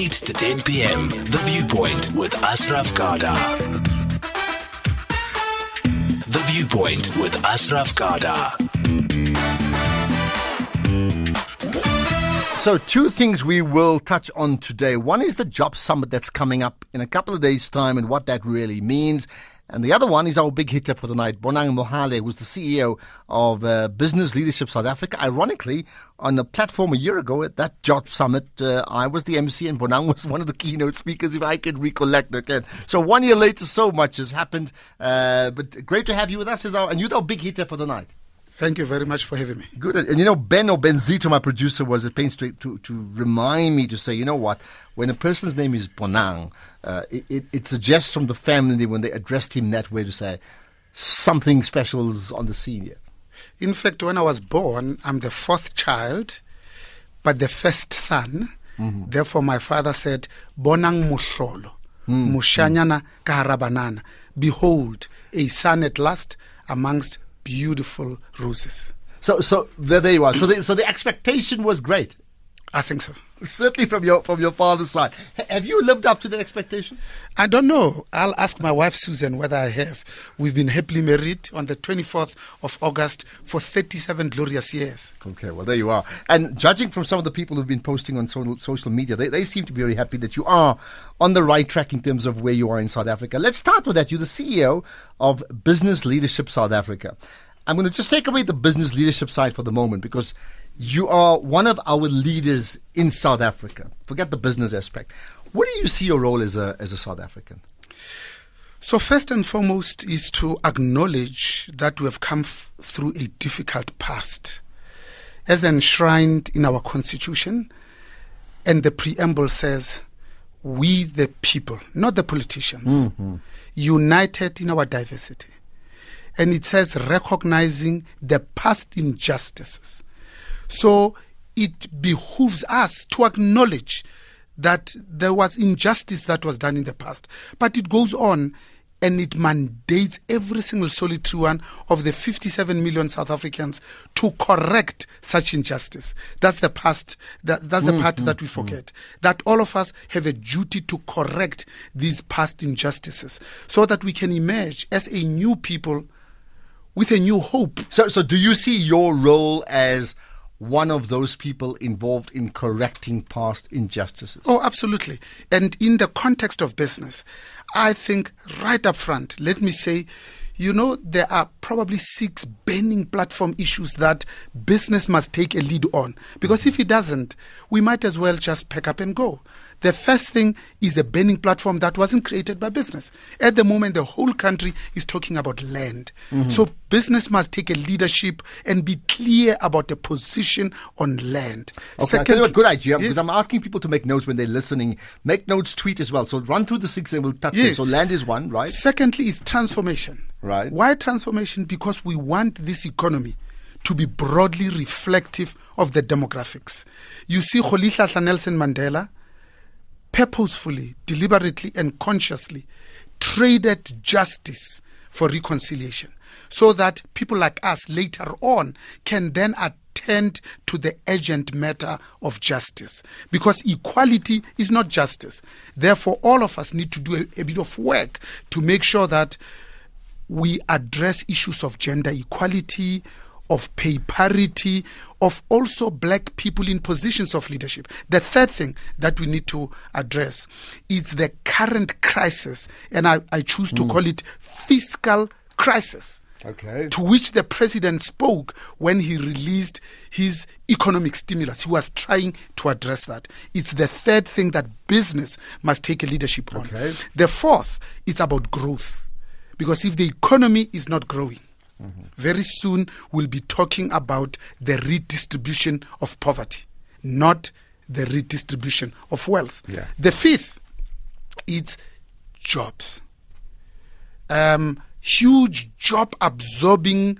8 to 10 p.m. The Viewpoint with Asraf Garda. The Viewpoint with Asraf Garda. So two things we will touch on today. One is the job summit that's coming up in a couple of days' time and what that really means. And the other one is our big hitter for the night, Bonang Mohale, who's the CEO of Business Leadership South Africa. Ironically, on the platform a year ago at that job summit, I was the MC and Bonang was one of the keynote speakers, if I can recollect. Okay. So 1 year later, so much has happened. But great to have you with us, and you're our big hitter for the night. Thank you very much for having me. Good. And you know, Benzito, my producer, was at pains to remind me to say, you know what, when a person's name is Bonang, it suggests from the family when they addressed him that way to say something special is on the scene here. In fact, when I was born, I'm the fourth child, but the first son. Mm-hmm. Therefore, my father said, Bonang Musholo Mushanyana Karabanana. Behold, a son at last amongst beautiful roses. So there you are. So the expectation was great. I think so. Certainly from your father's side. Have you lived up to the expectation? I don't know. I'll ask my wife Susan whether I have. We've been happily married on the 24th of August for 37 glorious years. Okay, well there you are. And judging from some of the people who've been posting on social media, they seem to be very happy that you are on the right track in terms of where you are in South Africa. Let's start with that. You're the CEO of Business Leadership South Africa. I'm going to just take away the business leadership side for the moment because you are one of our leaders in South Africa. Forget the business aspect. What do you see your role as a South African? So first and foremost is to acknowledge that we have come through a difficult past. As enshrined in our constitution, and the preamble says, we the people, not the politicians, united in our diversity. And it says recognizing the past injustices. So it behooves us to acknowledge that there was injustice that was done in the past. But it goes on and it mandates every single solitary one of the 57 million South Africans to correct such injustice. That's the past. That's the part that we forget. That all of us have a duty to correct these past injustices so that we can emerge as a new people with a new hope. So do you see your role as one of those people involved in correcting past injustices? Oh, absolutely. And in the context of business, I think right up front, let me say, you know, there are probably 6 burning platform issues that business must take a lead on. Because if it doesn't, we might as well just pack up and go. The first thing is a burning platform that wasn't created by business. At the moment, the whole country is talking about land. So business must take a leadership and be clear about the position on land. Okay, second, a good idea, because I'm asking people to make notes when they're listening. Make notes, tweet as well. So run through the 6 and we'll touch them. So land is one, right? Secondly is transformation. Right. Why transformation? Because we want this economy to be broadly reflective of the demographics. You see, Kholihlahla Nelson Mandela purposefully, deliberately, and consciously traded justice for reconciliation so that people like us later on can then attend to the urgent matter of justice, because equality is not justice. Therefore, all of us need to do a bit of work to make sure that we address issues of gender equality, of pay parity, of also black people in positions of leadership. The third thing that we need to address is the current crisis, and I choose to call it fiscal crisis, to which the president spoke when he released his economic stimulus. He was trying to address that. It's the third thing that business must take a leadership on. The fourth is about growth, because if the economy is not growing, very soon we'll be talking about the redistribution of poverty, not the redistribution of wealth. The fifth, it's jobs. Huge job absorbing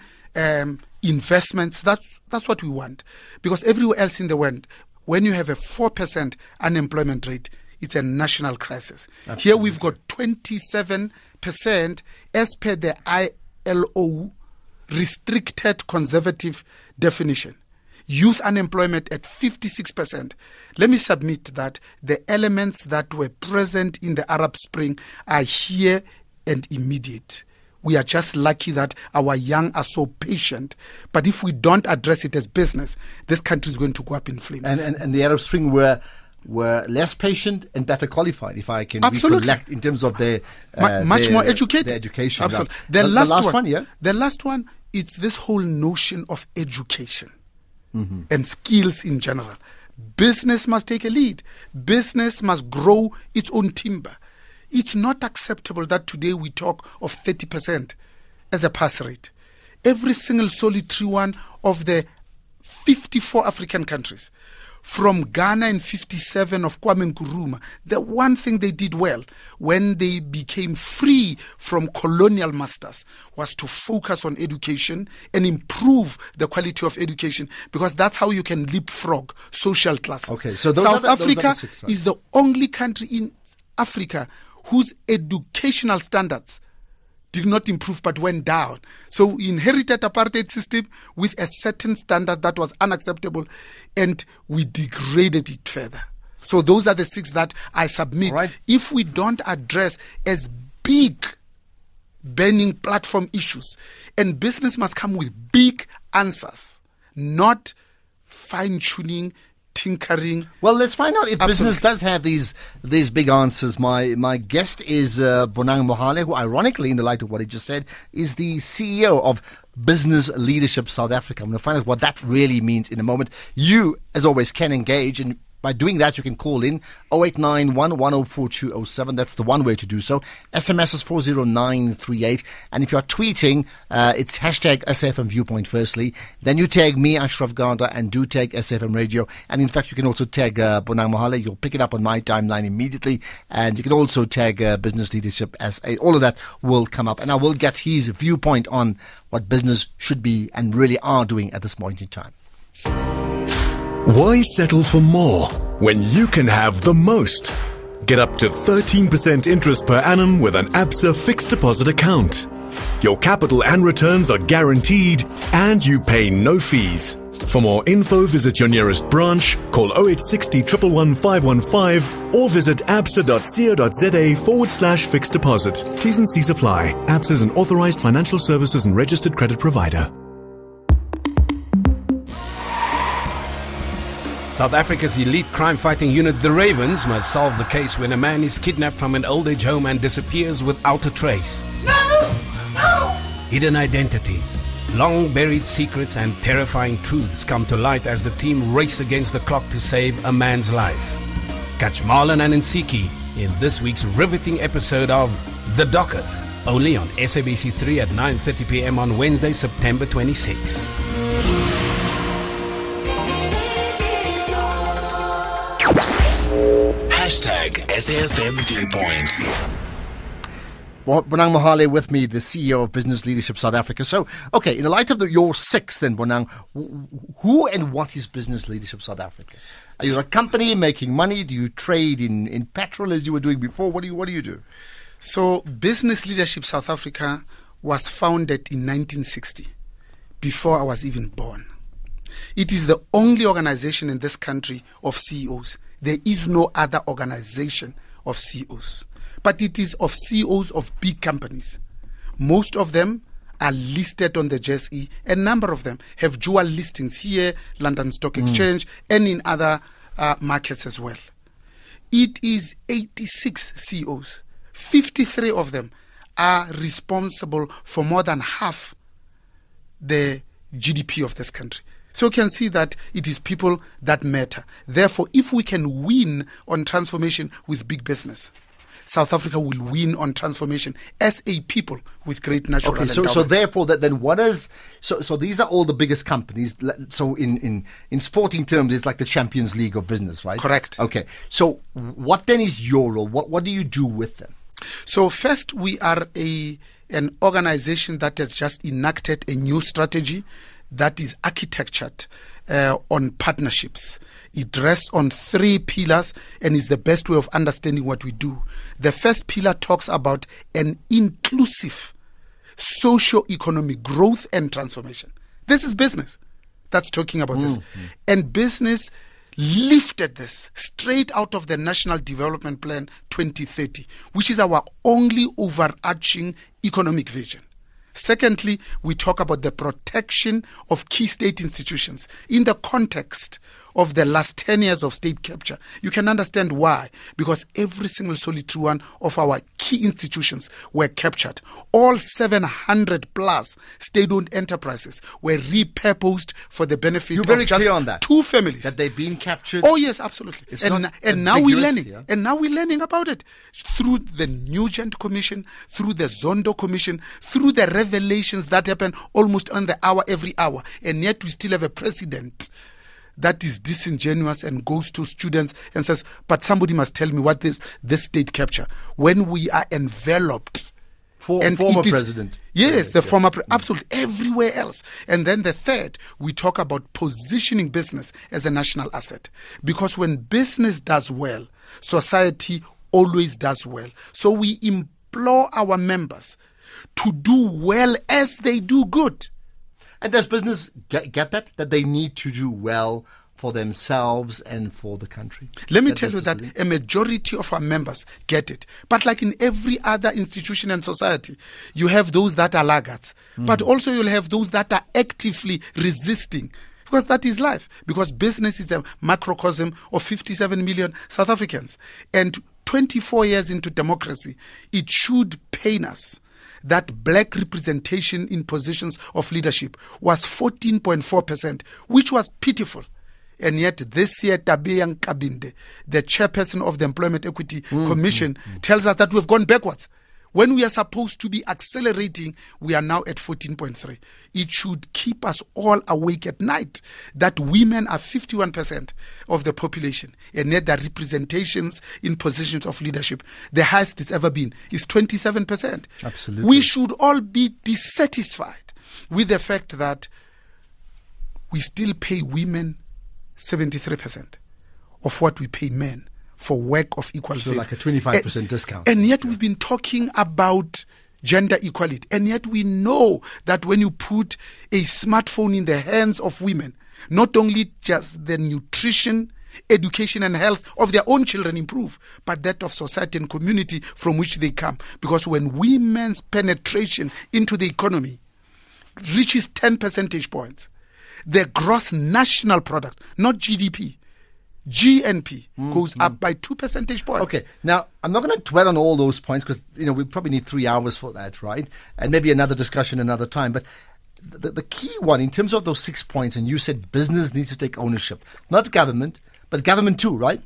investments. That's what we want, because everywhere else in the world, when you have a 4% unemployment rate, it's a national crisis. Absolutely. Here we've got 27% as per the ILO restricted conservative definition. youth unemployment at 56%. Let me submit that the elements that were present in the Arab Spring are here and immediate. We are just lucky that our young are so patient. But if we don't address it as business, this country is going to go up in flames. And the Arab Spring were less patient and better qualified, if I can recollect, in terms of their much more educated education. Absolutely. Right. The last one is this whole notion of education and skills in general. Business must take a lead. Business must grow its own timber. It's not acceptable that today we talk of 30% as a pass rate. Every single solitary one of the 54 African countries, from Ghana in 57 of Kwame Nkrumah, the one thing they did well when they became free from colonial masters was to focus on education and improve the quality of education, because that's how you can leapfrog social classes. Okay, so South Africa is the only country in Africa whose educational standards did not improve but went down. So we inherited apartheid system with a certain standard that was unacceptable, and we degraded it further. So those are the six that I submit. Right. If we don't address as big burning platform issues, and business must come with big answers, not fine-tuning, tinkering. Well, let's find out if business does have these big answers. My guest is Bonang Mohale, who, ironically, in the light of what he just said, is the CEO of Business Leadership South Africa. I'm going to find out what that really means in a moment. You, as always, can engage, and by doing that, you can call in 0891 104 207. That's the one way to do so. SMS is 40938. And if you're tweeting, it's # SAFM Viewpoint firstly. Then you tag me, Ashraf Garda, and do tag SAFM Radio. And in fact, you can also tag Bonang Mohale. You'll pick it up on my timeline immediately. And you can also tag Business Leadership SA. All of that will come up. And I will get his viewpoint on what business should be and really are doing at this point in time. Why settle for more when you can have the most? Get up to 13% interest per annum with an ABSA fixed deposit account. Your capital and returns are guaranteed, and you pay no fees. For more info, visit your nearest branch, call 0860 111 515 or visit absa.co.za /fixed deposit. T's and C's apply. ABSA is an authorized financial services and registered credit provider. South Africa's elite crime-fighting unit, The Ravens, must solve the case when a man is kidnapped from an old-age home and disappears without a trace. No! No! Hidden identities, long-buried secrets and terrifying truths come to light as the team race against the clock to save a man's life. Catch Marlon and Nsiki in this week's riveting episode of The Docket, only on SABC3 at 9:30 p.m. on Wednesday, September 26. #SAFM Viewpoint. Bonang Mohale with me, the CEO of Business Leadership South Africa. So, okay, in the light of your six then, Bonang, who and what is Business Leadership South Africa? Are you a company making money? Do you trade in petrol as you were doing before? What do you do? So, Business Leadership South Africa was founded in 1960, before I was even born. It is the only organization in this country of CEOs. There is no other organization of CEOs, but it is of CEOs of big companies. Most of them are listed on the JSE. A number of them have dual listings here, London Stock Exchange, and in other markets as well. It is 86 CEOs. 53 of them are responsible for more than half the GDP of this country. So you can see that it is people that matter. Therefore, if we can win on transformation with big business, South Africa will win on transformation as a people with great natural endowments. So therefore, these are all the biggest companies. So in sporting terms, it's like the Champions League of business, right? Correct. Okay. So what then is your role? What do you do with them? So first, we are an organization that has just enacted a new strategy that is architectured on partnerships. It rests on three pillars and is the best way of understanding what we do. The first pillar talks about an inclusive socio-economic growth and transformation. This is business. that's talking about this. And business lifted this straight out of the National Development Plan 2030, which is our only overarching economic vision. Secondly, we talk about the protection of key state institutions in the context of the last 10 years of state capture. You can understand why, because every single solitary one of our key institutions were captured. All 700 plus state-owned enterprises were repurposed for the benefit of just two families. That they've been captured? Oh yes, absolutely. And now we're learning. Yeah? And now we're learning about it through the Nugent Commission, through the Zondo Commission, through the revelations that happen almost on the hour, every hour. And yet we still have a president that is disingenuous and goes to students and says, but somebody must tell me what this state capture, when we are enveloped. Former president. Yes, the former president, absolutely, everywhere else. And then the third, we talk about positioning business as a national asset. Because when business does well, society always does well. So we implore our members to do well as they do good. And does business get that? That they need to do well for themselves and for the country? Let me tell you that a majority of our members get it. But like in every other institution and society, you have those that are laggards. But also you'll have those that are actively resisting. Because that is life. Because business is a macrocosm of 57 million South Africans. And 24 years into democracy, it should pain us that black representation in positions of leadership was 14.4%, which was pitiful. And yet this year, Tabian Kabinde, the chairperson of the Employment Equity Commission, tells us that we've gone backwards. When we are supposed to be accelerating, we are now at 14.3. It should keep us all awake at night that women are 51% of the population, and yet their representations in positions of leadership, the highest it's ever been, is 27%. Absolutely. We should all be dissatisfied with the fact that we still pay women 73% of what we pay men for work of equal value. So like a 25% discount. And yet we've been talking about gender equality. And yet we know that when you put a smartphone in the hands of women, not only just the nutrition, education and health of their own children improve, but that of society and community from which they come. Because when women's penetration into the economy reaches 10 percentage points, their gross national product, not GDP, GNP goes up by 2 percentage points. Okay, now I'm not going to dwell on all those points because we probably need 3 hours for that, right? And maybe another discussion another time. But the key one in terms of those 6 points, and you said business needs to take ownership, not government, but government too, right?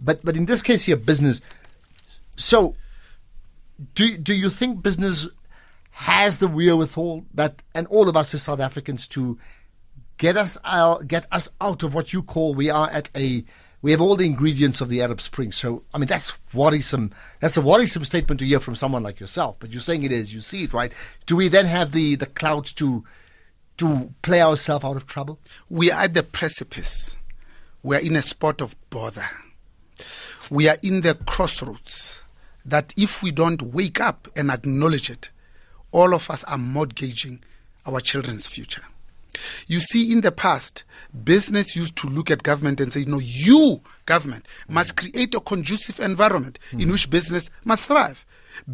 But in this case here, business. So, do you think business has the wherewithal that, and all of us as South Africans to get us out of what you call we have all the ingredients of the Arab Spring. So, I mean, that's worrisome. That's a worrisome statement to hear from someone like yourself. But you're saying it is. You see it, right? Do we then have the clouds to play ourselves out of trouble? We are at the precipice. We are in a spot of bother. We are in the crossroads that if we don't wake up and acknowledge it, all of us are mortgaging our children's future. You see, in the past, business used to look at government and say, no, you, government, must create a conducive environment in which business must thrive.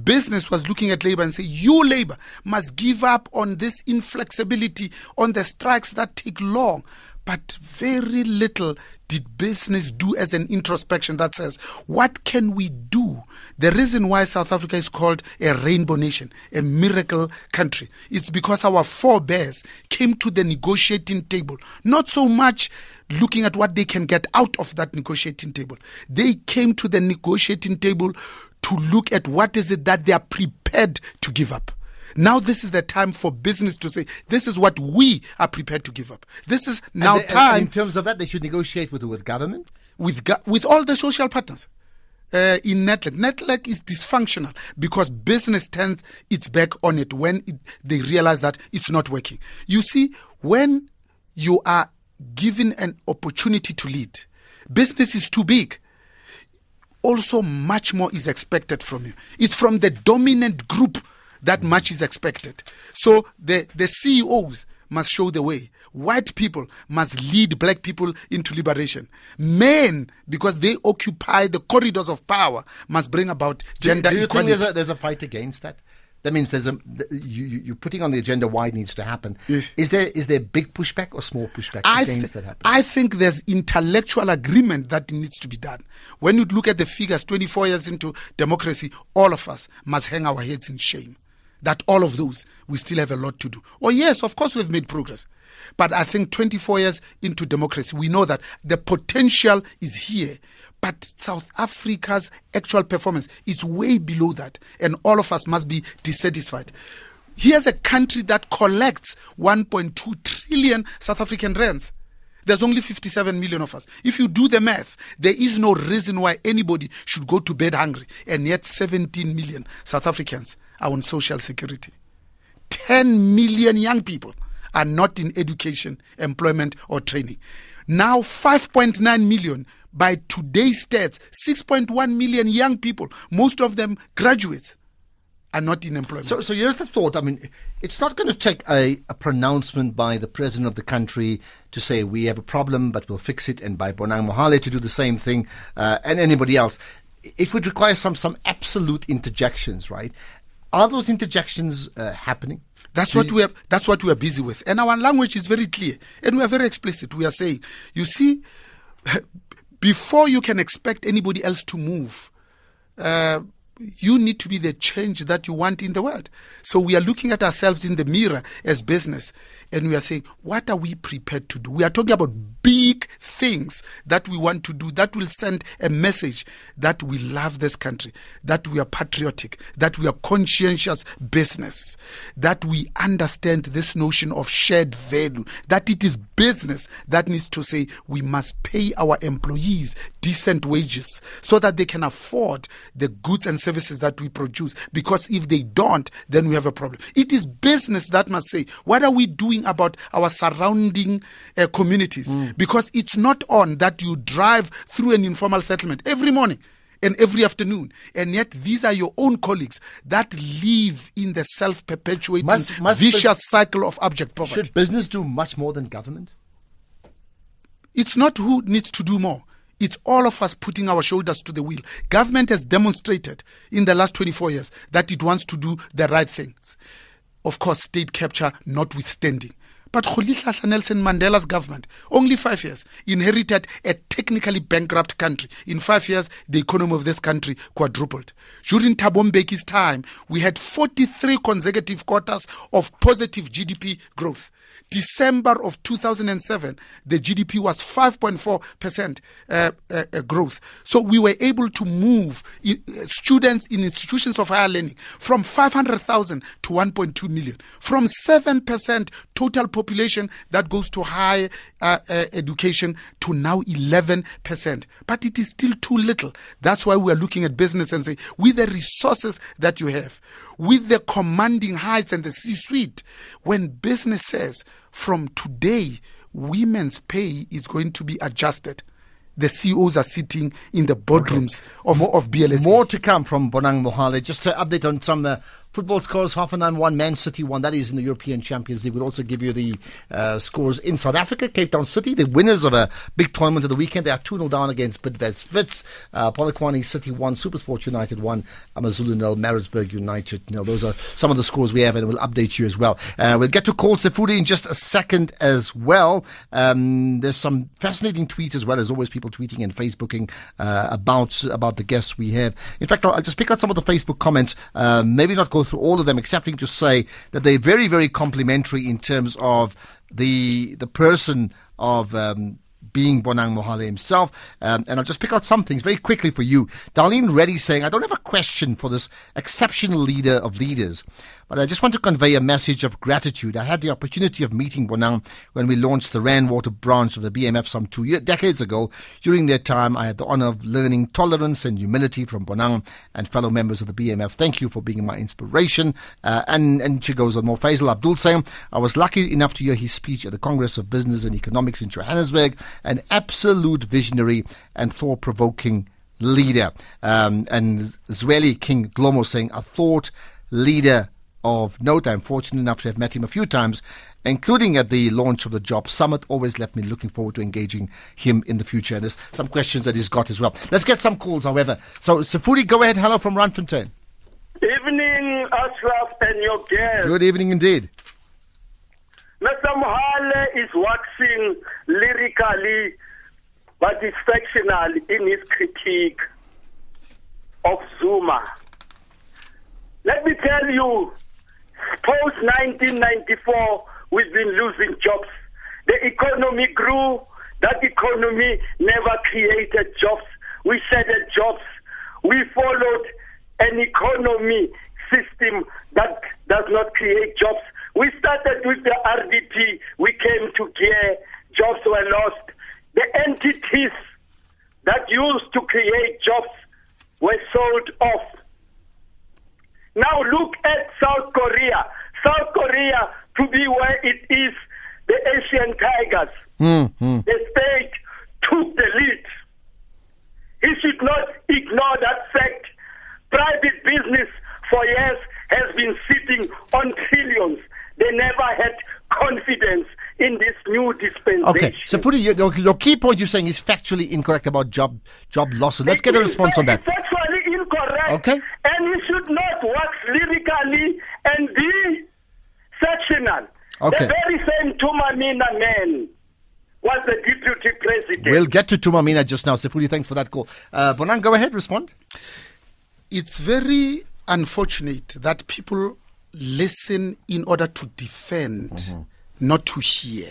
Business was looking at labor and say, you, labor, must give up on this inflexibility, on the strikes that take long. But very little did business do as an introspection that says, what can we do? The reason why South Africa is called a rainbow nation, a miracle country, it's because our forebears came to the negotiating table, not so much looking at what they can get out of that negotiating table. They came to the negotiating table to look at what is it that they are prepared to give up. Now this is the time for business to say, this is what we are prepared to give up. This is now time. In terms of that, they should negotiate with government? With all the social partners in NEDLAC. NEDLAC is dysfunctional because business turns its back on it when they realize that it's not working. You see, when you are given an opportunity to lead, business is too big. Also, much more is expected from you. It's from the dominant group that much is expected. So the CEOs must show the way. White people must lead black people into liberation. Men, because they occupy the corridors of power, must bring about gender equality. Do you think there's a fight against that? That means there's you're putting on the agenda why it needs to happen. Yes. Is there big pushback or small pushback against that happening? I think there's intellectual agreement that needs to be done. When you look at the figures, 24 years into democracy, all of us must hang our heads in shame. That all of those, we still have a lot to do. Oh yes, of course we've made progress. But I think 24 years into democracy, we know that the potential is here. But South Africa's actual performance is way below that. And all of us must be dissatisfied. Here's a country that collects 1.2 trillion South African rands. There's only 57 million of us. If you do the math, there is no reason why anybody should go to bed hungry. And yet 17 million South Africans are on social security. 10 million young people are not in education, employment or training. Now 5.9 million. By today's stats, 6.1 million young people, most of them graduates, are not in employment. So here's the thought. I mean, it's not going to take a pronouncement by the president of the country to say we have a problem, but we'll fix it, and by Bonang Mohale to do the same thing, and anybody else. It would require some absolute interjections, right? Are those interjections happening? That's what we are busy with. And our language is very clear, and we are very explicit. We are saying, you see... Before you can expect anybody else to move, you need to be the change that you want in the world. So we are looking at ourselves in the mirror as business, and we are saying, what are we prepared to do? We are talking about big things that we want to do that will send a message that we love this country, that we are patriotic, that we are conscientious business, that we understand this notion of shared value, that it is business that needs to say we must pay our employees decent wages so that they can afford the goods and services that we produce, because if they don't, then we have a problem. It is business that must say, what are we doing about our surrounding communities? Because it's not on that you drive through an informal settlement every morning and every afternoon, and yet these are your own colleagues that live in the self-perpetuating vicious cycle of abject poverty. Should business do much more than government? It's not who needs to do more. It's all of us putting our shoulders to the wheel. Government has demonstrated in the last 24 years that it wants to do the right things. Of course, state capture notwithstanding. But Nelson Mandela's government, only 5 years, inherited a technically bankrupt country. In 5 years, the economy of this country quadrupled. During Thabo Mbeki's time, we had 43 consecutive quarters of positive GDP growth. December of 2007, the GDP was 5.4% growth. So we were able to move students in institutions of higher learning from 500,000 to 1.2 million, from 7% total population that goes to higher education to now 11%. But it is still too little. That's why we are looking at business and say, with the resources that you have, with the commanding heights and the C-suite, when business says, from today, women's pay is going to be adjusted, the CEOs are sitting in the boardrooms of BLSK. More to come from Bonang Mohale. Just to update on some football scores, Hoffenheim 1, Man City 1. That is in the European Champions League. We'll also give you the scores in South Africa. Cape Town City, the winners of a big tournament of the weekend. They are 2-0 down against Bidvest Wits. Polokwane City 1, Supersport United 1, Amazulu 0, Maritzburg United 0. Those are some of the scores we have, and we'll update you as well. We'll get to Call Sefudi in just a second as well. There's some fascinating tweets as well, as always, people tweeting and Facebooking about the guests we have. In fact, I'll just pick out some of the Facebook comments, maybe not go through all of them, excepting to say that they're very, very complimentary in terms of the person of being Bonang Mohale himself. And I'll just pick out some things very quickly for you. Darlene Reddy saying, I don't have a question for this exceptional leader of leaders, but I just want to convey a message of gratitude. I had the opportunity of meeting Bonang when we launched the Randwater branch of the BMF some decades ago. During that time, I had the honor of learning tolerance and humility from Bonang and fellow members of the BMF. Thank you for being my inspiration. And she goes on more. Faisal Abdul saying, I was lucky enough to hear his speech at the Congress of Business and Economics in Johannesburg. An absolute visionary and thought-provoking leader. And Zweli King Glomo saying, a thought leader of note. I'm fortunate enough to have met him a few times, including at the launch of the Job Summit. Always left me looking forward to engaging him in the future. And there's some questions that he's got as well. Let's get some calls, however. So, Sifudi, go ahead. Hello from Randfontein. Evening, Ashraf and your guest. Good evening indeed. Mr. Mohale is waxing lyrically but dissectional in his critique of Zuma. Let me tell you, post-1994, we've been losing jobs. The economy grew. That economy never created jobs. We shattered jobs. We followed an economy system that does not create jobs. We started with the RDP. We came to gear. Jobs were lost. The entities that used to create jobs were sold off. Now look at South Korea. South Korea, to be where it is, the Asian Tigers. Mm-hmm. The state took the lead. He should not ignore that fact. Private business for years has been sitting on trillions. They never had confidence in this new dispensation. Okay, so putting your key point you're saying is factually incorrect about job losses. Let's get a response on that. It's factually incorrect. Okay. And you should not wax lyrically and be sectional. Okay. The very same Tumamina man was the deputy president. We'll get to Tumamina just now. Sifudi, thanks for that call. Bonang, go ahead, respond. It's very unfortunate that people listen in order to defend, mm-hmm. not to hear.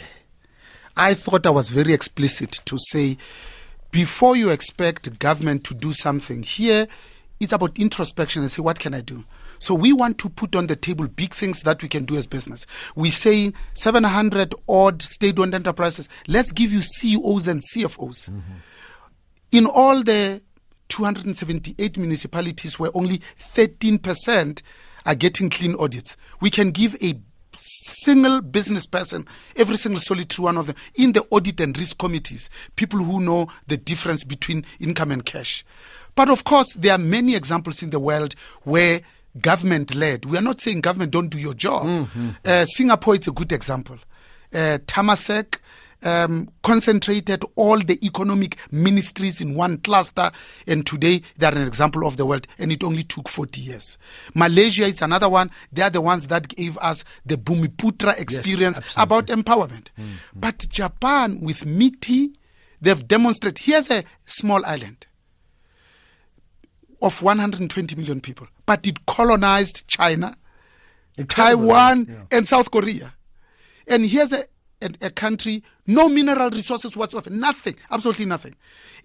I thought I was very explicit to say, before you expect government to do something here, it's about introspection and say, what can I do? So we want to put on the table big things that we can do as business. We say 700 odd state-owned enterprises. Let's give you CEOs and CFOs. Mm-hmm. In all the 278 municipalities where only 13% are getting clean audits. We can give a single business person, every single solitary one of them, in the audit and risk committees, people who know the difference between income and cash. But of course, there are many examples in the world where government-led, we are not saying government don't do your job. Mm-hmm. Singapore is a good example. Temasek, concentrated all the economic ministries in one cluster, and today they are an example of the world, and it only took 40 years. Malaysia is another one. They are the ones that gave us the Bumiputra experience, yes, about empowerment. Mm-hmm. But Japan with Miti, they've demonstrated, here's a small island of 120 million people, but it colonized China, Taiwan, yeah. and South Korea. And here's a country, no mineral resources whatsoever, nothing, absolutely nothing,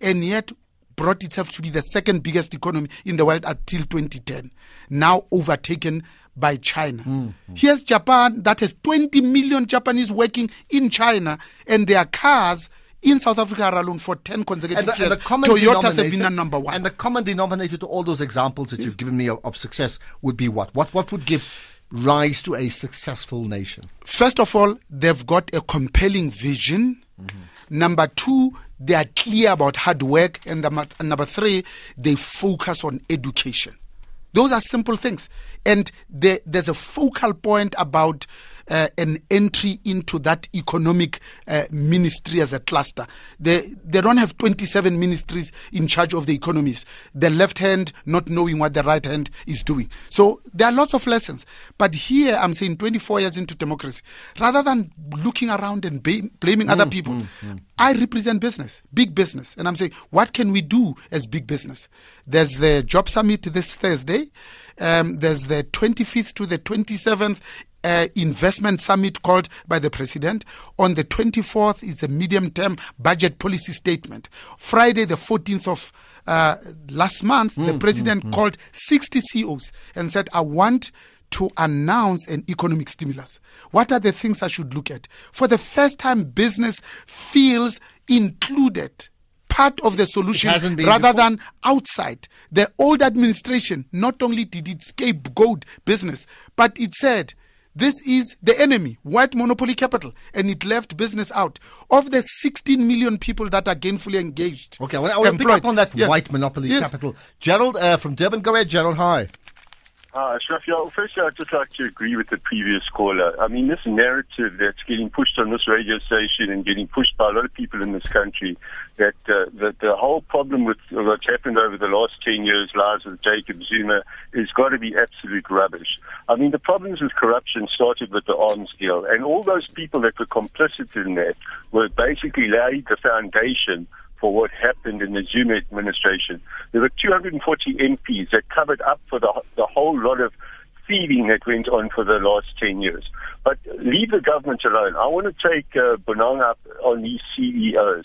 and yet brought itself to be the second biggest economy in the world until 2010, now overtaken by China. Mm-hmm. Here's Japan that has 20 million Japanese working in China, and their cars in South Africa are alone for 10 consecutive years. Toyotas have been number one. And the common denominator to all those examples that you've given me of success would be what? What would give rise to a successful nation? First of all, they've got a compelling vision. Mm-hmm. Number two, they are clear about hard work. And number three, they focus on education. Those are simple things. And there's a focal point about an entry into that economic ministry as a cluster. They don't have 27 ministries in charge of the economies. The left hand not knowing what the right hand is doing. So there are lots of lessons. But here I'm saying 24 years into democracy, rather than looking around and blaming other people, I represent business, big business. And I'm saying, what can we do as big business? There's the Job Summit this Thursday. There's the 25th to the 27th investment summit called by the president. On the 24th is the medium-term budget policy statement. Friday, the 14th of last month, the president called 60 CEOs and said, I want to announce an economic stimulus. What are the things I should look at? For the first time, business feels included, part of the solution rather than outside. The old administration, not only did it scapegoat business, but it said, this is the enemy, white monopoly capital, and it left business out. Of the 16 million people that are gainfully engaged. Okay, well, I want to pick up on that white monopoly capital. Gerald from Durban, go ahead, Gerald, hi. Ashraf, first I'd just like to agree with the previous caller. I mean, this narrative that's getting pushed on this radio station and getting pushed by a lot of people in this country, that the whole problem with what's happened over the last 10 years, lives of Jacob Zuma, has got to be absolute rubbish. I mean, the problems with corruption started with the arms deal, and all those people that were complicit in that were basically laid the foundation for what happened in the Zuma administration. There were 240 MPs that covered up for the whole lot of thieving that went on for the last 10 years. But leave the government alone. I want to take Bonang up on these CEOs.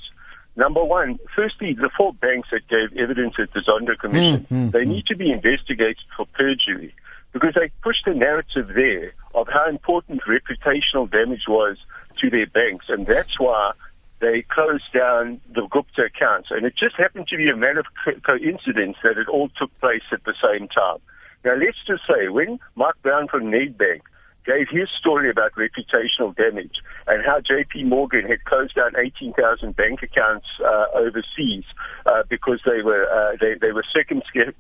Number one, firstly, the four banks that gave evidence at the Zondo Commission, they need to be investigated for perjury, because they pushed the narrative there of how important reputational damage was to their banks, and that's why they closed down the Gupta accounts. And it just happened to be a matter of coincidence that it all took place at the same time. Now, let's just say, when Mike Brown from Nedbank gave his story about reputational damage and how J.P. Morgan had closed down 18,000 bank accounts overseas because they were circumspect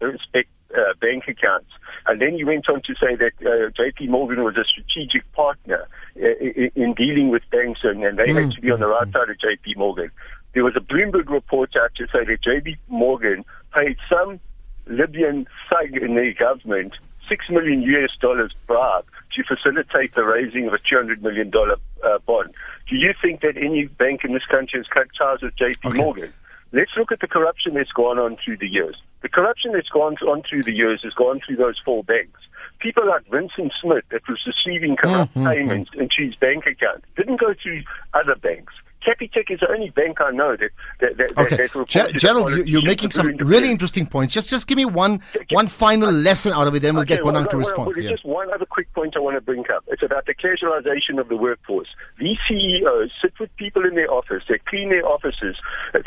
bank accounts. And then he went on to say that J.P. Morgan was a strategic partner in dealing with banks, and they had to be on the right side of J.P. Morgan. There was a Bloomberg report out to say that J.P. Morgan paid some Libyan thug in their government $6 million bribe to facilitate the raising of a $200 million bond. Do you think that any bank in this country has cut ties with J.P. Morgan? Let's look at the corruption that's gone on through the years. The corruption that's gone on through the years has gone through those four banks. People like Vincent Smith, that was receiving corrupt payments into his bank account, didn't go through other banks. Capitec is the only bank I know that Gerald, you're making some really interesting points. Just give me one final lesson out of it, then we'll get Bonang to respond. Well, just one other quick point I want to bring up. It's about the casualization of the workforce. These CEOs sit with people in their office. They clean their offices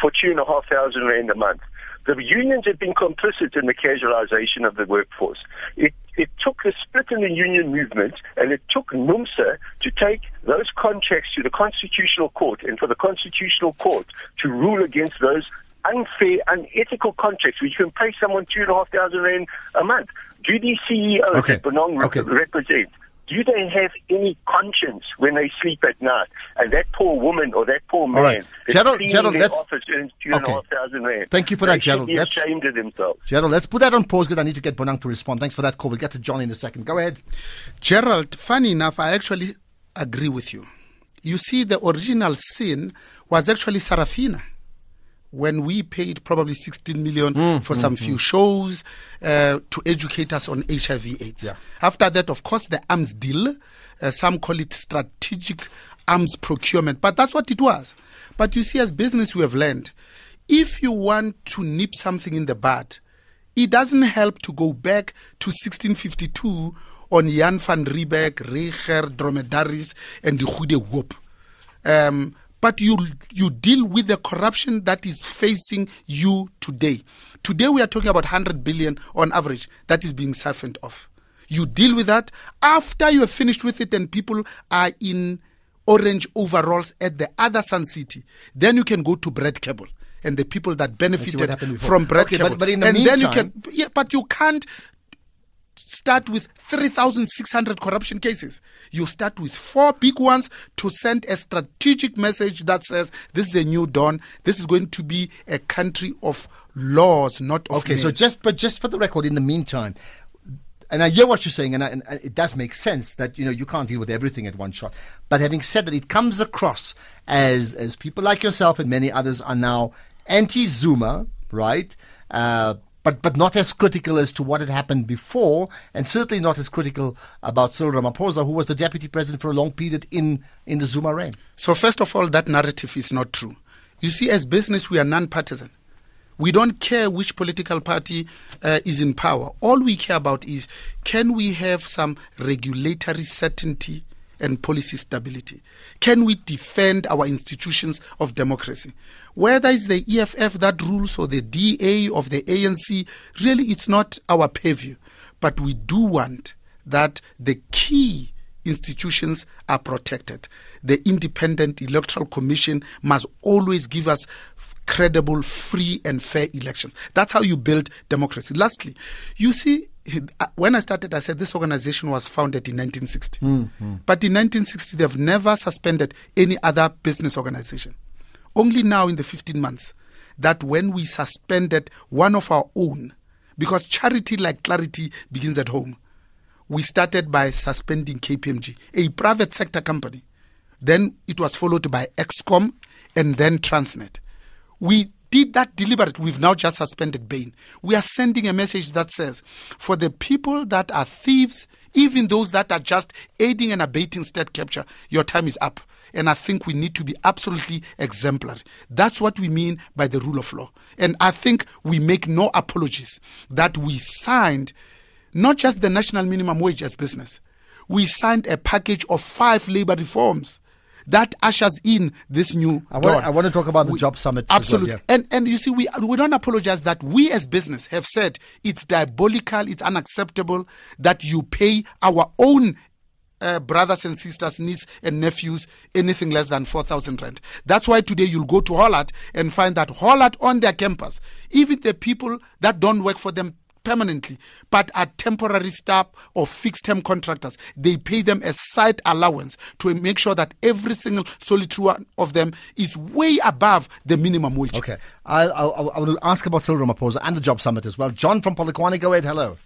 for 2,500 rand a month. The unions have been complicit in the casualization of the workforce. It took the split in the union movement, and it took NUMSA to take those contracts to the Constitutional Court, and for the Constitutional Court to rule against those unfair, unethical contracts where you can pay someone 2,500 rand a month. Do these CEOs that Bonang represent, do they have any conscience when they sleep at night? And that poor woman or that poor man Gerald, in their office earns 2,500 rand. Thank you for that, Gerald. They should be ashamed of themselves. Gerald, let's put that on pause because I need to get Bonang to respond. Thanks for that call. We'll get to John in a second. Go ahead. Gerald, funny enough, I actually agree with you. You see, the original sin was actually Sarafina, when we paid probably 16 million for some few shows to educate us on HIV/AIDS. Yeah. After that, of course, the arms deal, some call it strategic arms procurement, but that's what it was. But you see, as business, we have learned, if you want to nip something in the bud, it doesn't help to go back to 1652 on Jan van Riebeck, Reicher, Dromedaris, and the Goede Hoop. But you deal with the corruption that is facing you today. Today we are talking about 100 billion on average that is being siphoned off. You deal with that after you have finished with it and people are in orange overalls at the other Sun City. Then you can go to Brett Cable and the people that benefited from Brett Cable. But in the meantime, then you can, but you can't start with 3,600 corruption cases. You start with four big ones to send a strategic message that says this is a new dawn. This is going to be a country of laws, not of men. So just for the record, in the meantime, and I hear what you're saying, and it does make sense that you can't deal with everything at one shot. But having said that, it comes across as people like yourself and many others are now anti-Zuma, right? But not as critical as to what had happened before, and certainly not as critical about Cyril Ramaphosa, who was the deputy president for a long period in the Zuma reign. So first of all, that narrative is not true. You see, as business, we are non-partisan. We don't care which political party is in power. All we care about is, can we have some regulatory certainty and policy stability? Can we defend our institutions of democracy? Whether it's the EFF that rules or the DA of the ANC, really it's not our purview. But we do want that the key institutions are protected. The Independent Electoral Commission must always give us credible, free and fair elections. That's how you build democracy. Lastly, you see, when I started, I said this organization was founded in 1960. Mm-hmm. But in 1960, they've never suspended any other business organization. Only now in the 15 months that when we suspended one of our own, because charity like clarity begins at home, we started by suspending KPMG, a private sector company. Then it was followed by Excom and then Transnet. We did that deliberately. We've now just suspended Bain. We are sending a message that says, for the people that are thieves, even those that are just aiding and abating state capture, your time is up. And I think we need to be absolutely exemplary. That's what we mean by the rule of law. And I think we make no apologies that we signed not just the national minimum wage as business. We signed a package of 5 labor reforms that ushers in this new dawn. I want to talk about the job summit. Absolutely. Well, yeah. And you see, we don't apologize that we as business have said it's diabolical, it's unacceptable that you pay our own brothers and sisters, nieces and nephews anything less than 4,000 rand. That's why today you'll go to Holland and find that Holland on their campus, even the people that don't work for them permanently, but are temporary staff or fixed-term contractors, they pay them a site allowance to make sure that every single solitary one of them is way above the minimum wage. Okay, I will ask about Cyril Ramaphosa and the job summit as well. John from Polokwane, go ahead. Hello.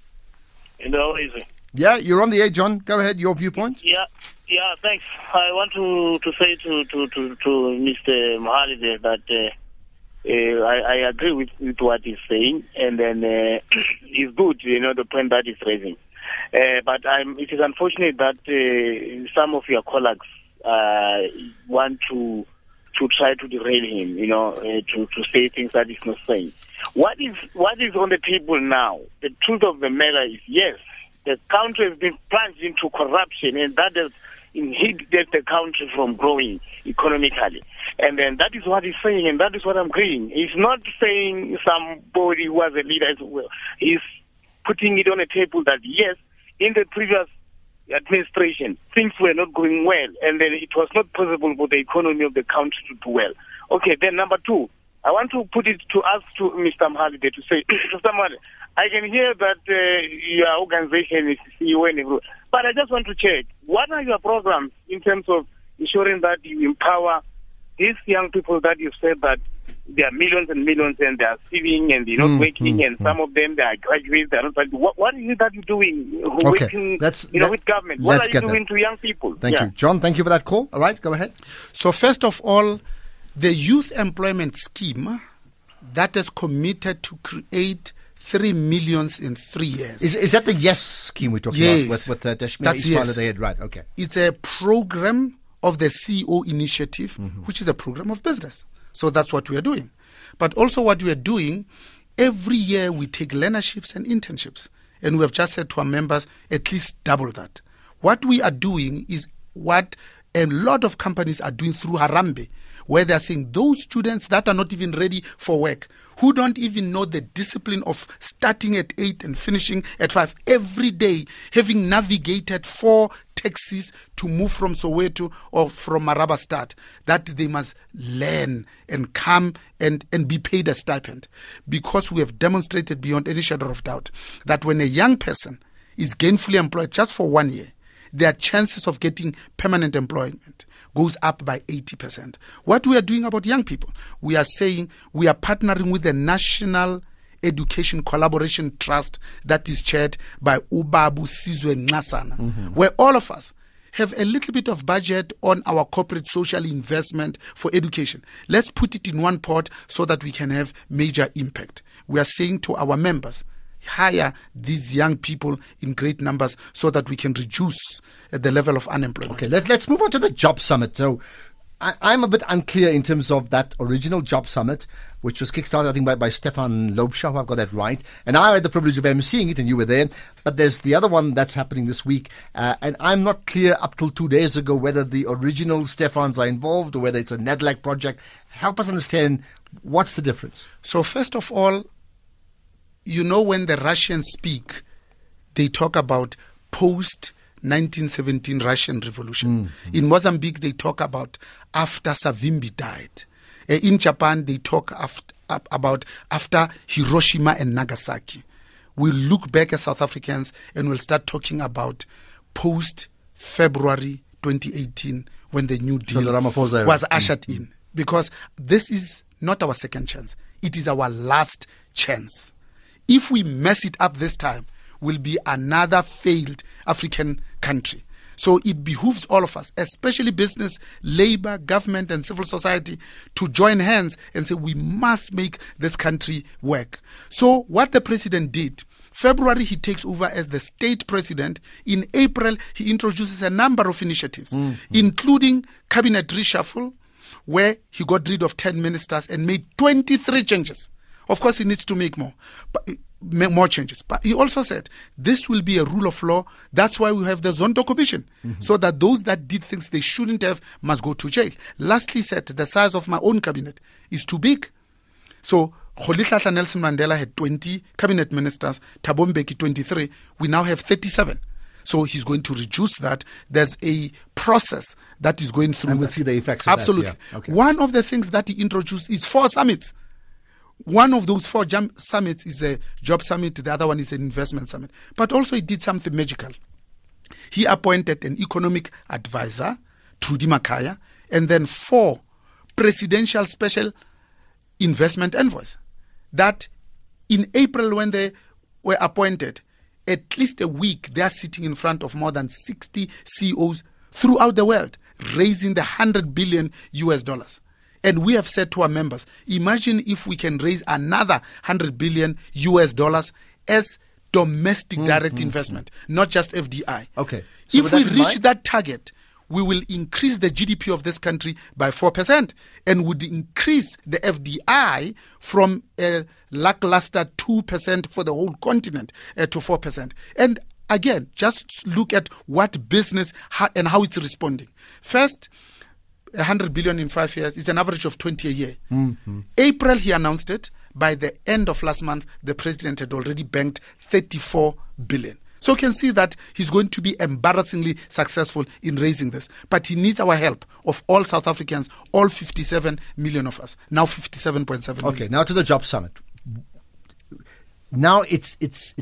Hello, easy. Yeah, you're on the air, John. Go ahead. Your viewpoint. Yeah. Thanks. I want to say to Mr. Mohale that. I agree with what he's saying, and then it's good, the point that he's raising. But it is unfortunate that some of your colleagues want to try to derail him, to say things that he's not saying. What is on the table now? The truth of the matter is, yes, the country has been plunged into corruption, and that has inhibited the country from growing economically. And then that is what he's saying, and that is what I'm agreeing. He's not saying somebody who was a leader as well. He's putting it on a table that, yes, in the previous administration, things were not going well, and then it was not possible for the economy of the country to do well. Okay, then number two, I want to put it to ask to Mr. Mohale to say, Mr. Mohale, I can hear that your organization is CEO and everything, but I just want to check, what are your programs in terms of ensuring that you empower these young people that you've said that there are millions and millions and they are stealing and they're not working and some of them, they are graduates, they are not. What is it that you're doing with government? What are you doing to young people? Thank you. John, thank you for that call. All right, go ahead. So first of all, the youth employment scheme that is committed to create 3 million in 3 years. Is that the YES scheme we're talking about? With Deshmir Ismail Adayed, right, okay. It's a program of the CEO initiative, which is a program of business. So that's what we are doing. But also what we are doing, every year we take learnerships and internships. And we have just said to our members, at least double that. What we are doing is what a lot of companies are doing through Harambe, where they are saying those students that are not even ready for work, who don't even know the discipline of starting at 8 and finishing at 5 every day, having navigated 4 taxis to move from Soweto or from Marabastad, that they must learn and come and be paid a stipend. Because we have demonstrated beyond any shadow of doubt that when a young person is gainfully employed just for 1 year, their chances of getting permanent employment goes up by 80%. What we are doing about young people, we are saying we are partnering with the National Education Collaboration Trust that is chaired by Ubabu Sizwe Ngasana, where all of us have a little bit of budget on our corporate social investment for education. Let's put it in one pot so that we can have major impact. We are saying to our members, hire these young people in great numbers so that we can reduce the level of unemployment. Okay, let's move on to the job summit. So I'm a bit unclear in terms of that original job summit, which was kickstarted, I think, by Stefan Löfven. I've got that right. And I had the privilege of emceeing it, and you were there. But there's the other one that's happening this week. And I'm not clear up till 2 days ago whether the original Stefans are involved or whether it's a NEDLAC project. Help us understand, what's the difference? So first of all, when the Russians speak, they talk about post-1917 Russian Revolution. Mm-hmm. In Mozambique, they talk about after Savimbi died. In Japan, they talk about after Hiroshima and Nagasaki. we'll look back as South Africans and we'll start talking about post-February 2018 when the New Deal was ushered in. Because this is not our second chance. It is our last chance. If we mess it up this time, we'll be another failed African country. So it behooves all of us, especially business, labor, government, and civil society, to join hands and say we must make this country work. So what the president did, February he takes over as the state president. In April, he introduces a number of initiatives, including cabinet reshuffle, where he got rid of 10 ministers and made 23 changes. Of course, he needs to make more changes. But he also said, this will be a rule of law. That's why we have the Zondo Commission, so that those that did things they shouldn't have must go to jail. Lastly, he said, the size of my own cabinet is too big. So, Kholihlahla Nelson Mandela had 20 cabinet ministers, Thabo Mbeki 23. We now have 37. So he's going to reduce that. There's a process that is going through. And we'll see the effects of that. Absolutely. Yeah. Okay. One of the things that he introduced is 4 summits. One of those 4 summits is a job summit. The other one is an investment summit. But also he did something magical. He appointed an economic advisor, Trudy Makaya, and then 4 presidential special investment envoys that in April when they were appointed, at least a week, they are sitting in front of more than 60 CEOs throughout the world, raising the $100 billion. And we have said to our members, imagine if we can raise another $100 billion as domestic direct investment, not just FDI. Okay. So if we reach that target, we will increase the GDP of this country by 4% and would increase the FDI from a lackluster 2% for the whole continent to 4%. And again, just look at what business and how it's responding. First, 100 billion in 5 years is an average of 20 a year. April, he announced it. By the end of last month, the president had already banked 34 billion. So you can see that he's going to be embarrassingly successful in raising this. But he needs our help of all South Africans, all 57 million of us. Now 57.7 million. Okay, now to the job summit. Now it's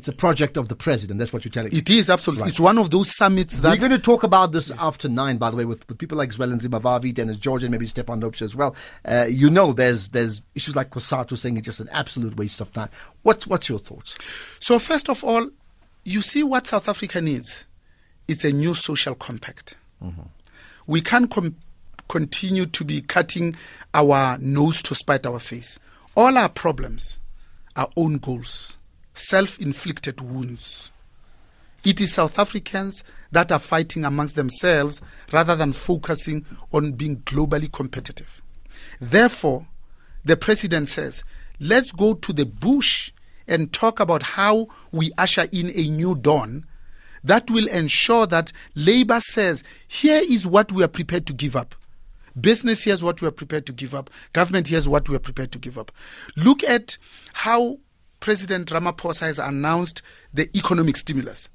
a project of the president. That's what you're telling me. It is, absolutely. Right. It's one of those summits that... We're going to talk about this after 9, by the way, with people like Zwelinzima Vavi, Dennis George, and maybe Stefan Löfven as well. You know, there's issues like Kossatu saying it's just an absolute waste of time. What's your thoughts? So first of all, you see what South Africa needs? It's a new social compact. We can't continue to be cutting our nose to spite our face. All our problems, our own goals, self-inflicted wounds. It is South Africans that are fighting amongst themselves rather than focusing on being globally competitive. Therefore, the president says, let's go to the bush and talk about how we usher in a new dawn that will ensure that labor says, here is what we are prepared to give up. Business, here's what we are prepared to give up. Government, here's what we are prepared to give up. Look at how President Ramaphosa has announced the economic stimulus.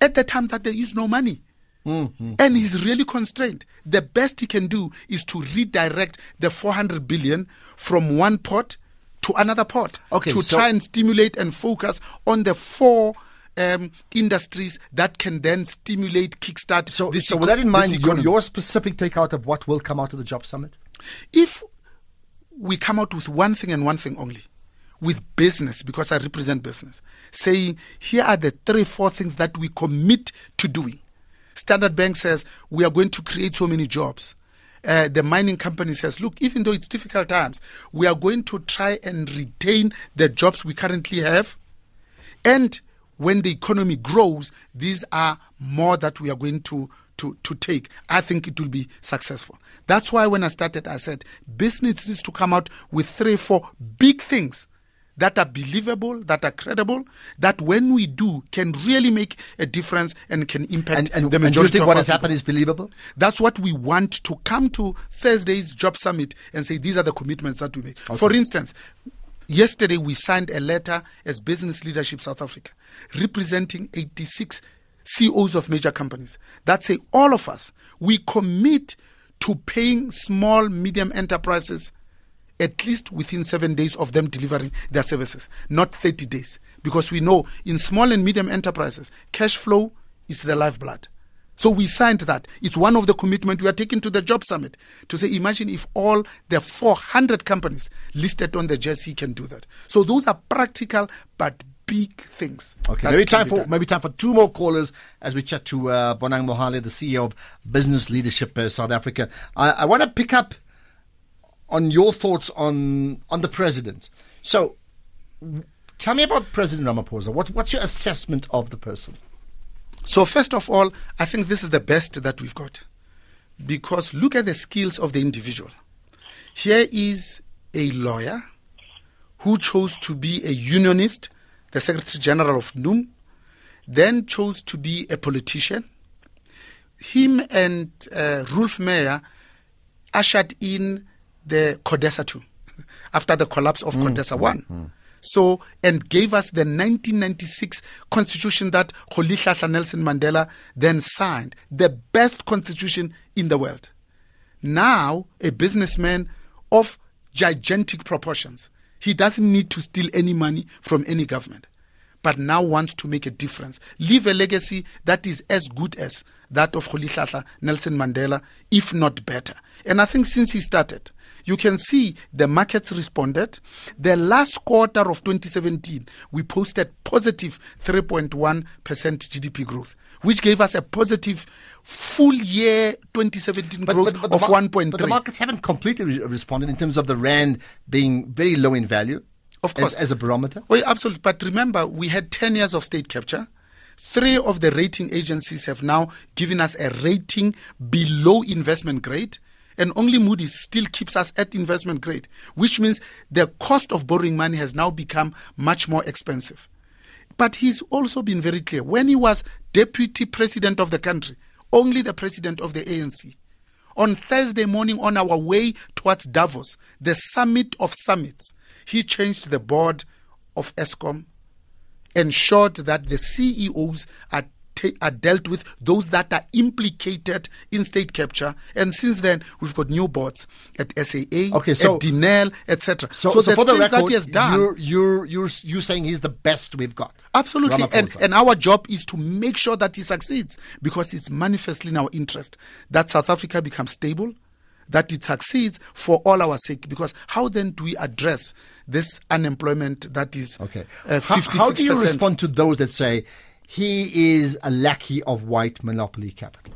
At the time that there is no money. And he's really constrained. The best he can do is to redirect the 400 billion from one pot to another port, to try and stimulate and focus on the 4 industries that can then stimulate, kickstart. So with that in mind, your specific takeout of what will come out of the job summit? If we come out with one thing and one thing only, with business, because I represent business, saying here are the 3-4 things that we commit to doing. Standard Bank says we are going to create so many jobs. The mining company says, look, even though it's difficult times, we are going to try and retain the jobs we currently have. And when the economy grows, these are more that we are going to take. I think it will be successful. That's why when I started, I said, business needs to come out with 3-4 big things that are believable, that are credible, that when we do can really make a difference and can impact the majority of people. And you think what has happened is believable? That's what we want to come to Thursday's job summit and say these are the commitments that we make. Okay. For instance, yesterday we signed a letter as Business Leadership South Africa representing 86 CEOs of major companies that say all of us, we commit to paying small, medium enterprises at least within 7 days of them delivering their services, not 30 days. Because we know in small and medium enterprises, cash flow is the lifeblood. So we signed that. It's one of the commitments we are taking to the job summit to say, imagine if all the 400 companies listed on the JSE can do that. So those are practical but big things. Okay, maybe time for two more callers as we chat to Bonang Mohale, the CEO of Business Leadership South Africa. I want to pick up on your thoughts on the president. So tell me about President Ramaphosa. What's your assessment of the person? So first of all, I think this is the best that we've got, because look at the skills of the individual. Here is a lawyer who chose to be a unionist, the Secretary General of NUM, then chose to be a politician. Him and Rolf Meyer ushered in the CODESA 2 after the collapse of CODESA 1. So, and gave us the 1996 constitution that Rolihlahla Nelson Mandela then signed, the best constitution in the world. Now, a businessman of gigantic proportions. He doesn't need to steal any money from any government, but now wants to make a difference, leave a legacy that is as good as that of Rolihlahla Nelson Mandela, if not better. And I think since he started, you can see the markets responded. The last quarter of 2017, we posted positive 3.1% GDP growth, which gave us a positive full year 2017 growth of 1.3%. But the markets haven't completely responded in terms of the rand being very low in value. Of course. As a barometer. Well, absolutely. But remember, we had 10 years of state capture. 3 of the rating agencies have now given us a rating below investment grade. And only Moody's still keeps us at investment grade, which means the cost of borrowing money has now become much more expensive. But he's also been very clear. When he was deputy president of the country, only the president of the ANC, on Thursday morning on our way towards Davos, the summit of summits, he changed the board of Eskom, ensured that the CEOs are dealt with, those that are implicated in state capture. And since then, we've got new boards at SAA, at DINEL, etc. So for the record, that he has done, you're saying he's the best we've got. Absolutely. And our job is to make sure that he succeeds, because it's manifestly in our interest that South Africa becomes stable, that it succeeds for all our sake. Because how then do we address this unemployment that is 56%? How do you respond to those that say, he is a lackey of white monopoly capital?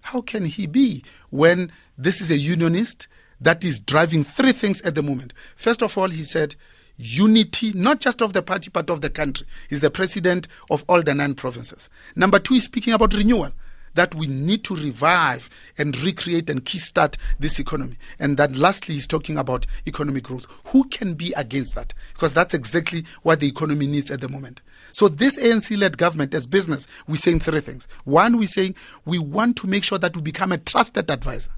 How can he be when this is a unionist that is driving 3 things at the moment? First of all, he said unity, not just of the party, but of the country. He's the president of all the 9 provinces. Number 2 is speaking about renewal, that we need to revive and recreate and kickstart this economy. And then lastly, he's talking about economic growth. Who can be against that? Because that's exactly what the economy needs at the moment. So this ANC-led government, as business, we're saying 3 things. 1, we're saying we want to make sure that we become a trusted advisor.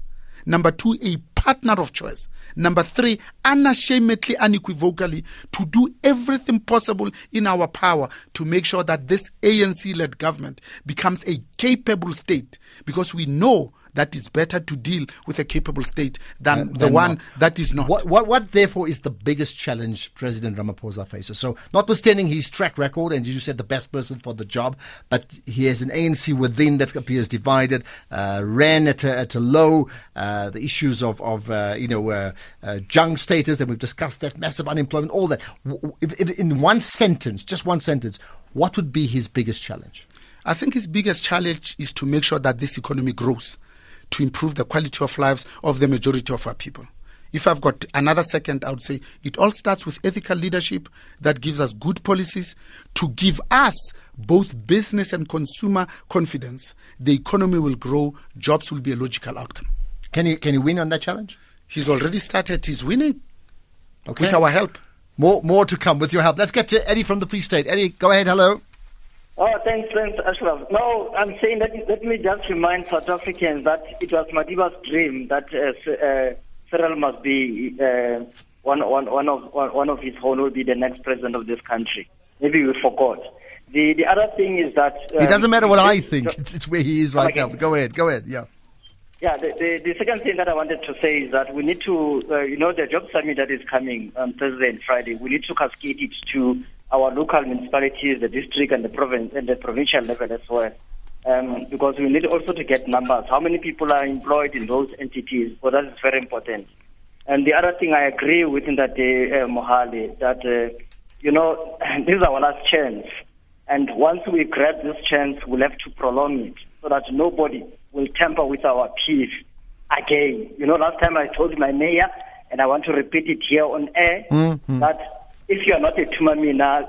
Number 2, a partner of choice. Number 3, unashamedly, unequivocally, to do everything possible in our power to make sure that this ANC-led government becomes a capable state, because we know that it's better to deal with a capable state than one that is not. What therefore is the biggest challenge President Ramaphosa faces? So notwithstanding his track record, and you said the best person for the job, but he has an ANC within that appears divided, ran at a low, the issues of junk status that we've discussed, that massive unemployment, all that. If in one sentence, just one sentence, what would be his biggest challenge? I think his biggest challenge is to make sure that this economy grows, to improve the quality of lives of the majority of our people. If I've got another second, I would say it all starts with ethical leadership that gives us good policies to give us both business and consumer confidence. The economy will grow, jobs will be a logical outcome. Can he win on that challenge? He's already started. He's winning with our help. More to come with your help. Let's get to Eddie from the Free State. Eddie, go ahead. Hello. Oh, thanks, Ashraf. No, I'm saying that let me just remind South Africans that it was Madiba's dream that Cyril must be one of his own, will be the next president of this country. Maybe we forgot. The other thing is that it doesn't matter what I think. It's where he is right now. But go ahead. Yeah. Yeah, the second thing that I wanted to say is that we need to, the job summit that is coming on Thursday and Friday, we need to cascade it to our local municipalities, the district and the province and the provincial level as well. Because we need also to get numbers. How many people are employed in those entities? So that is very important. And the other thing I agree with in that day, Mohale, that, this is our last chance. And once we grab this chance, we'll have to prolong it so that nobody will tamper with our peace again. Last time I told my mayor, and I want to repeat it here on air, that if you are not a Tumamina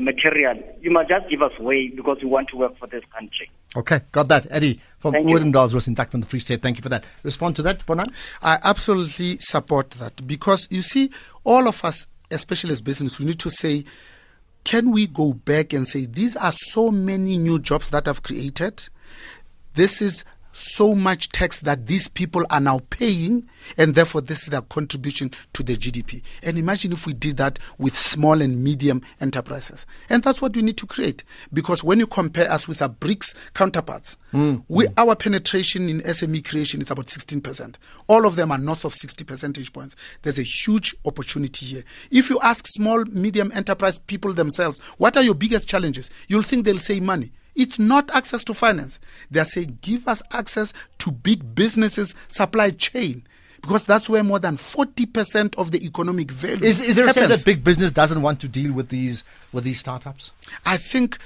material, you must just give us way because we want to work for this country. Okay, got that. Eddie from Oudendals was in fact from the Free State. Thank you for that. Respond to that, Bonang? I absolutely support that because, you see, all of us, especially as business, we need to say, can we go back and say, these are so many new jobs that I've created. This is so much tax that these people are now paying, and therefore this is their contribution to the GDP. And imagine if we did that with small and medium enterprises. And that's what we need to create, because when you compare us with our BRICS counterparts, our penetration in SME creation is about 16%. All of them are north of 60 percentage points. There's a huge opportunity here. If you ask small, medium enterprise people themselves, what are your biggest challenges? You'll think they'll say money. It's not access to finance. They are saying, give us access to big businesses, supply chain, because that's where more than 40% of the economic value is there happens. A sense that big business doesn't want to deal with these startups? I think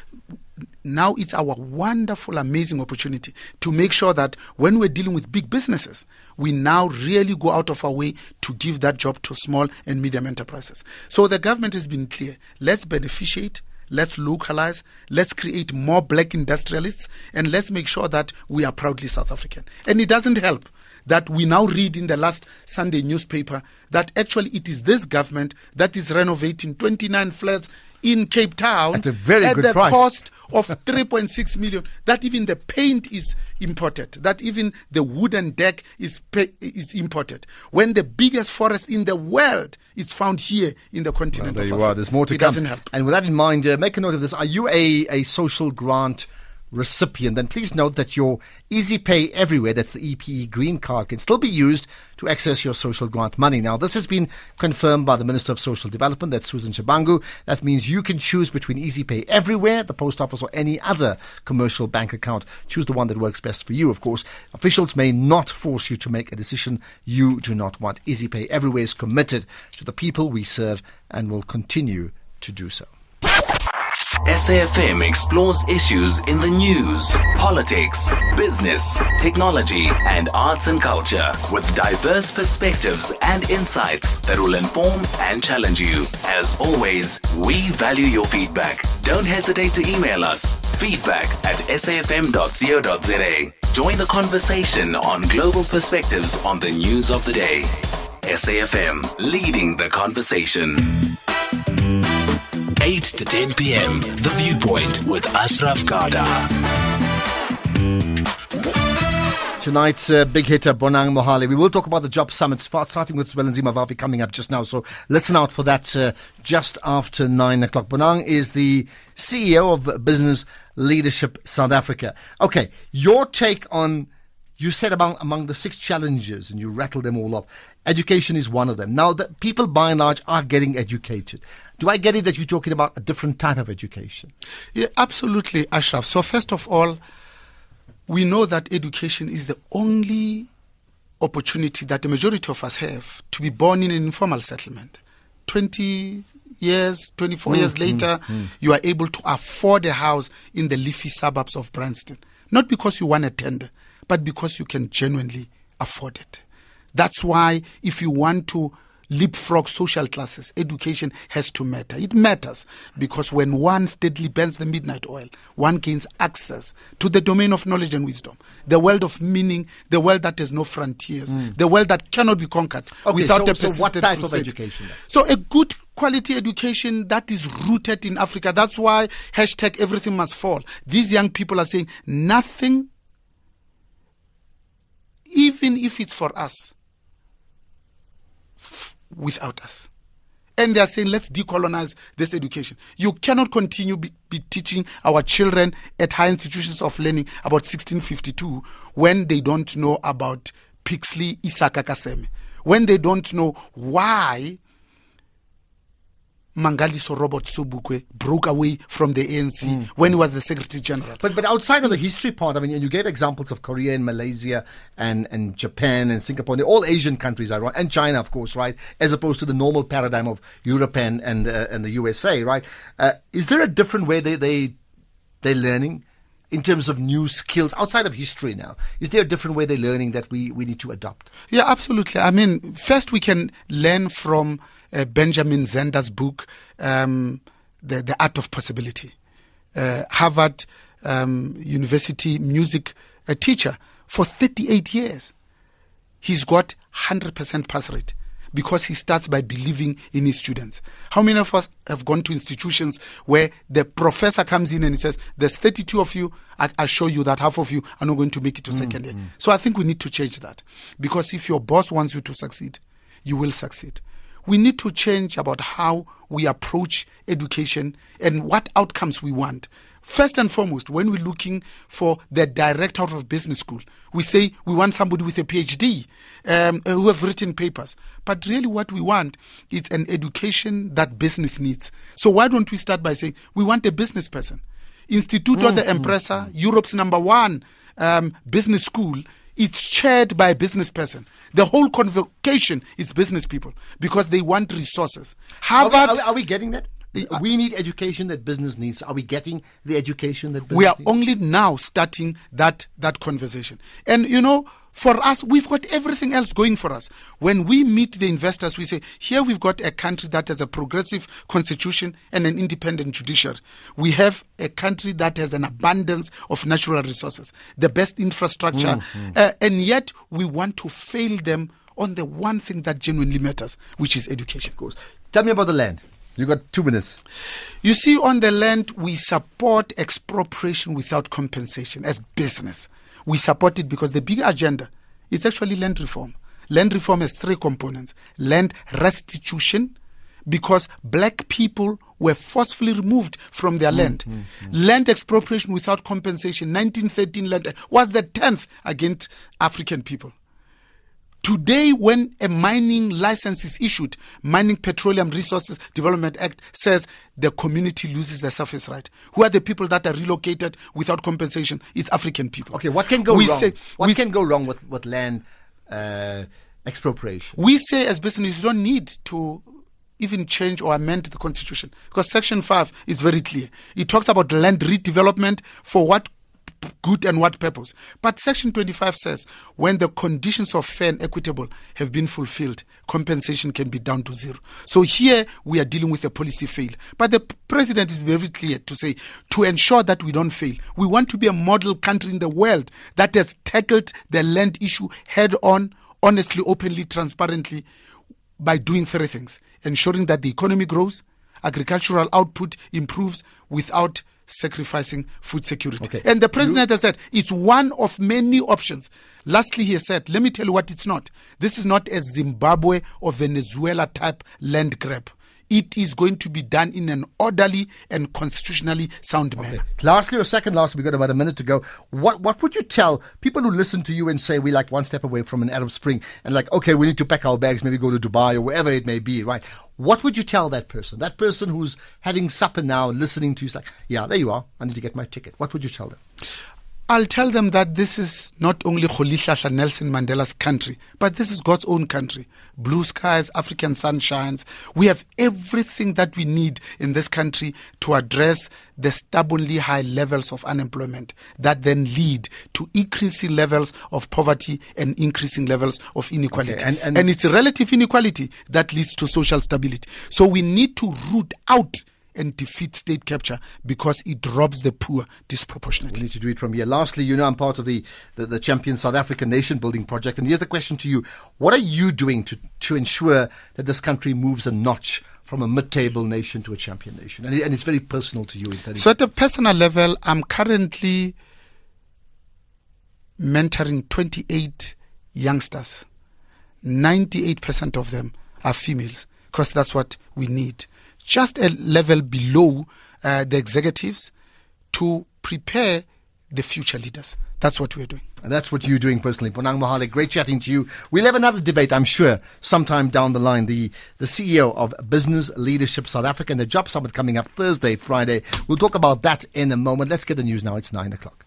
now it's our wonderful, amazing opportunity to make sure that when we're dealing with big businesses, we now really go out of our way to give that job to small and medium enterprises. So the government has been clear. Let's beneficiate. Let's localize, let's create more black industrialists, and let's make sure that we are proudly South African. And it doesn't help that we now read in the last Sunday newspaper that actually it is this government that is renovating 29 flats in Cape Town at a very good price, cost of 3.6 million, that even the paint is imported, that even the wooden deck is imported. When the biggest forest in the world is found here in the continent of Africa. There you are. There's more to come. It doesn't help. And with that in mind, make a note of this. Are you a social grant recipient, then please note that your Easy Pay Everywhere, that's the EPE green card, can still be used to access your social grant money. Now, this has been confirmed by the Minister of Social Development, that's Susan Shabangu. That means you can choose between Easy Pay Everywhere, the post office, or any other commercial bank account. Choose the one that works best for you, of course. Officials may not force you to make a decision you do not want. Easy Pay Everywhere is committed to the people we serve and will continue to do so. SAFM explores issues in the news, politics, business, technology, and arts and culture with diverse perspectives and insights that will inform and challenge you. As always, we value your feedback. Don't hesitate to email us feedback@safm.co.za. Join the conversation on global perspectives on the news of the day. SAFM, leading the conversation. 8 to 10 p.m. The Viewpoint with Asraf Garda. Tonight's big hitter, Bonang Mohale. We will talk about the job summit, starting with Zwelinzima Vavi coming up just now. So listen out for that just after 9 o'clock. Bonang is the CEO of Business Leadership South Africa. Okay, your take on, you said among the 6 challenges, and you rattled them all off. Education is one of them. Now, that people by and large are getting educated. Do I get it that you're talking about a different type of education? Yeah, absolutely, Ashraf. So first of all, we know that education is the only opportunity that the majority of us have to be born in an informal settlement. 24 years later, you are able to afford a house in the leafy suburbs of Branston. Not because you want a tender, but because you can genuinely afford it. That's why if you want to leapfrog social classes, education has to matter. It matters because when one steadily burns the midnight oil, one gains access to the domain of knowledge and wisdom, the world of meaning, the world that has no frontiers, the world that cannot be conquered without a persistent what type crusade. Of education? Then? So a good quality education that is rooted in Africa. That's why hashtag everything must fall. These young people are saying nothing, even if it's for us, without us. and they are saying, let's decolonize this education. You cannot continue be teaching our children at high institutions of learning about 1652 when they don't know about Pixley Isaka Kaseme, when they don't know why Mangaliso Robert Sobukwe broke away from the ANC when he was the Secretary General. But outside of the history part, I mean, and you gave examples of Korea and Malaysia and Japan and Singapore, they're all Asian countries, right? And China, of course, right? As opposed to the normal paradigm of Europe and the USA, right? Is there a different way they're learning in terms of new skills outside of history now? Is there a different way they're learning that we need to adopt? Yeah, absolutely. I mean, first we can learn from Benjamin Zender's book, The Art of Possibility. Harvard University music teacher for 38 years. He's got 100% pass rate because he starts by believing in his students. How many of us have gone to institutions where the professor comes in and he says, there's 32 of you, I assure you that half of you are not going to make it to second year. So I think we need to change that, because if your boss wants you to succeed, you will succeed. We need to change about how we approach education and what outcomes we want. First and foremost, when we're looking for the director of business school, we say we want somebody with a PhD who have written papers. But really what we want is an education that business needs. So why don't we start by saying we want a business person? Instituto de Empresa, Europe's #1 business school, it's chaired by a business person. The whole convocation is business people because they want resources. Harvard, are we getting that? We need education that business needs. Are we getting the education that business needs? We are only now starting that conversation. And, you know, for us, we've got everything else going for us. When we meet the investors, we say, here we've got a country that has a progressive constitution and an independent judiciary. We have a country that has an abundance of natural resources, the best infrastructure, and yet we want to fail them on the one thing that genuinely matters, which is education. Of course. Tell me about the land. You got 2 minutes. You see, on the land, we support expropriation without compensation as business. We support it because the big agenda is actually land reform. Land reform has 3 components. Land restitution, because black people were forcefully removed from their land. Land expropriation without compensation, 1913 land was the 10th against African people. Today, when a mining license is issued, Mining Petroleum Resources Development Act says the community loses their surface right. Who are the people that are relocated without compensation? It's African people. Okay, what can go wrong? What can go wrong with land expropriation? We say as business, you don't need to even change or amend the constitution, because Section 5 is very clear. It talks about land redevelopment for what good and what purpose. But Section 25 says when the conditions of fair and equitable have been fulfilled, compensation can be down to 0. So here we are dealing with a policy fail. But the president is very clear to say, to ensure that we don't fail, we want to be a model country in the world that has tackled the land issue head on, honestly, openly, transparently, by doing 3 things: ensuring that the economy grows, agricultural output improves without sacrificing food security. Okay. And the president has said it's one of many options. Lastly, he has said, let me tell you what it's not. This is not a Zimbabwe or Venezuela type land grab. It is going to be done in an orderly and constitutionally sound manner. Lastly, or second last, we've got about a minute to go. What would you tell people who listen to you and say, we're like one step away from an Arab Spring, and like, okay, we need to pack our bags, maybe go to Dubai or wherever it may be, right? What would you tell that person? That person who's having supper now, listening to you, is like, yeah, there you are, I need to get my ticket. What would you tell them? I'll tell them that this is not only Kholihlahla Nelson Mandela's country, but this is God's own country. Blue skies, African sunshines. We have everything that we need in this country to address the stubbornly high levels of unemployment that then lead to increasing levels of poverty and increasing levels of inequality. Okay, and it's relative inequality that leads to social stability. So we need to root out and defeat state capture, because it robs the poor disproportionately. We need to do it from here. Lastly, you know, I'm part of the Champion South African Nation Building Project. And here's the question to you. What are you doing to ensure that this country moves a notch from a mid-table nation to a champion nation? And it's very personal to you. So at a personal level, I'm currently mentoring 28 youngsters. 98% of them are females. because that's what we need. Just a level below the executives to prepare the future leaders. That's what we're doing. And that's what you're doing personally. Bonang Mohale, great chatting to you. We'll have another debate, I'm sure, sometime down the line. The CEO of Business Leadership South Africa and the Job Summit coming up Thursday, Friday. We'll talk about that in a moment. Let's get the news now. It's 9 o'clock.